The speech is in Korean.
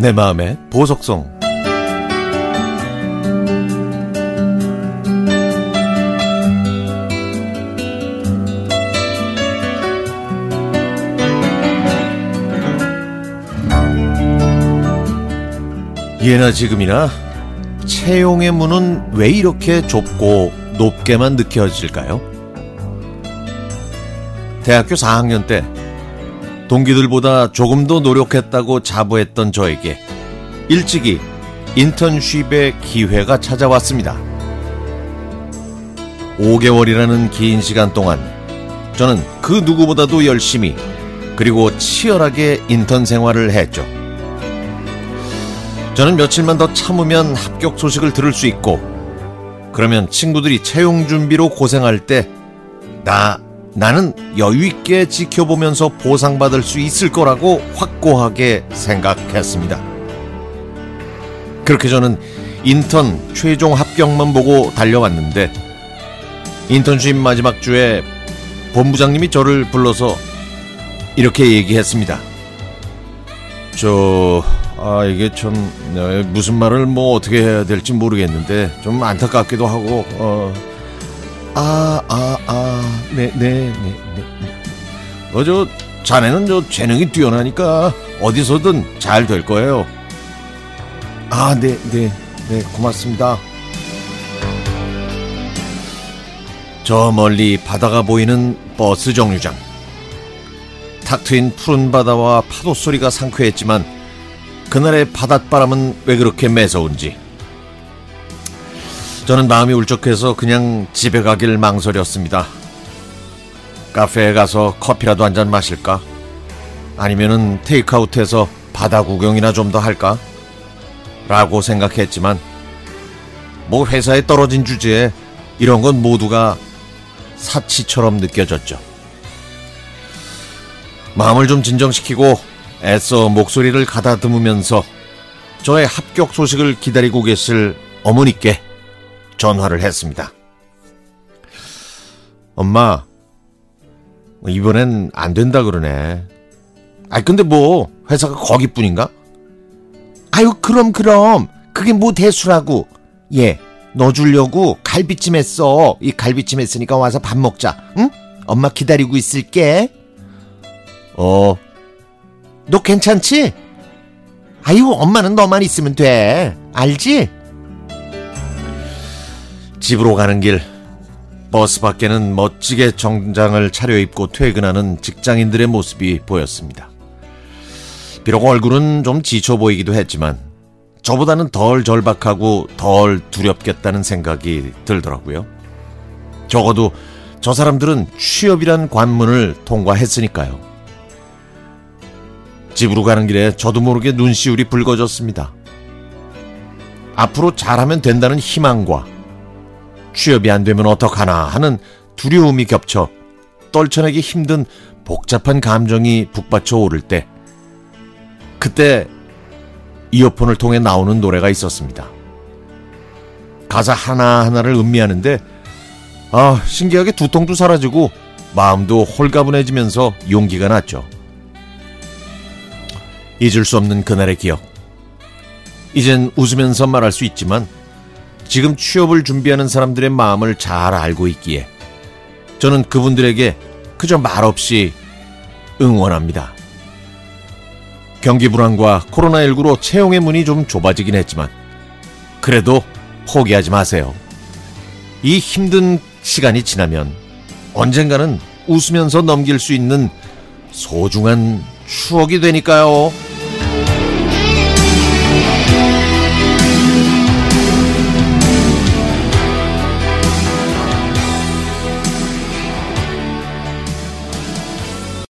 내 마음의 보석성. 예나 지금이나 채용의 문은 왜 이렇게 좁고 높게만 느껴질까요? 대학교 4학년 때 동기들보다 조금 더 노력했다고 자부했던 저에게 일찍이 인턴십의 기회가 찾아왔습니다. 5개월이라는 긴 시간 동안 저는 그 누구보다도 열심히 그리고 치열하게 인턴 생활을 했죠. 저는 며칠만 더 참으면 합격 소식을 들을 수 있고, 그러면 친구들이 채용 준비로 고생할 때 나는 여유있게 지켜보면서 보상받을 수 있을 거라고 확고하게 생각했습니다. 그렇게 저는 인턴 최종 합격만 보고 달려왔는데, 인턴십 마지막 주에 본부장님이 저를 불러서 이렇게 얘기했습니다. 이게 참 무슨 말을 어떻게 해야 될지 모르겠는데 좀 안타깝기도 하고 자네는 재능이 뛰어나니까 어디서든 잘 될 거예요. 고맙습니다. 저 멀리 바다가 보이는 버스 정류장. 탁 트인 푸른 바다와 파도 소리가 상쾌했지만 그날의 바닷바람은 왜 그렇게 매서운지 저는 마음이 울적해서 그냥 집에 가길 망설였습니다. 카페에 가서 커피라도 한잔 마실까? 아니면은 테이크아웃해서 바다 구경이나 좀 더 할까? 라고 생각했지만 회사에 떨어진 주제에 이런 건 모두가 사치처럼 느껴졌죠. 마음을 좀 진정시키고 애써 목소리를 가다듬으면서 저의 합격 소식을 기다리고 계실 어머니께 전화를 했습니다. 엄마, 이번엔 안 된다 그러네. 근데 회사가 거기뿐인가? 그럼 그게 대수라고. 너 주려고 갈비찜 했어. 이 갈비찜 했으니까 와서 밥 먹자. 응? 엄마 기다리고 있을게. 너 괜찮지? 엄마는 너만 있으면 돼. 알지? 집으로 가는 길, 버스 밖에는 멋지게 정장을 차려입고 퇴근하는 직장인들의 모습이 보였습니다. 비록 얼굴은 좀 지쳐 보이기도 했지만 저보다는 덜 절박하고 덜 두렵겠다는 생각이 들더라고요. 적어도 저 사람들은 취업이란 관문을 통과했으니까요. 집으로 가는 길에 저도 모르게 눈시울이 붉어졌습니다. 앞으로 잘하면 된다는 희망과 취업이 안 되면 어떡하나 하는 두려움이 겹쳐 떨쳐내기 힘든 복잡한 감정이 북받쳐 오를 때, 그때 이어폰을 통해 나오는 노래가 있었습니다. 가사 하나하나를 음미하는데 신기하게 두통도 사라지고 마음도 홀가분해지면서 용기가 났죠. 잊을 수 없는 그날의 기억. 이젠 웃으면서 말할 수 있지만 지금 취업을 준비하는 사람들의 마음을 잘 알고 있기에 저는 그분들에게 그저 말없이 응원합니다. 경기 불황과 코로나19로 채용의 문이 좀 좁아지긴 했지만 그래도 포기하지 마세요. 이 힘든 시간이 지나면 언젠가는 웃으면서 넘길 수 있는 소중한 추억이 되니까요.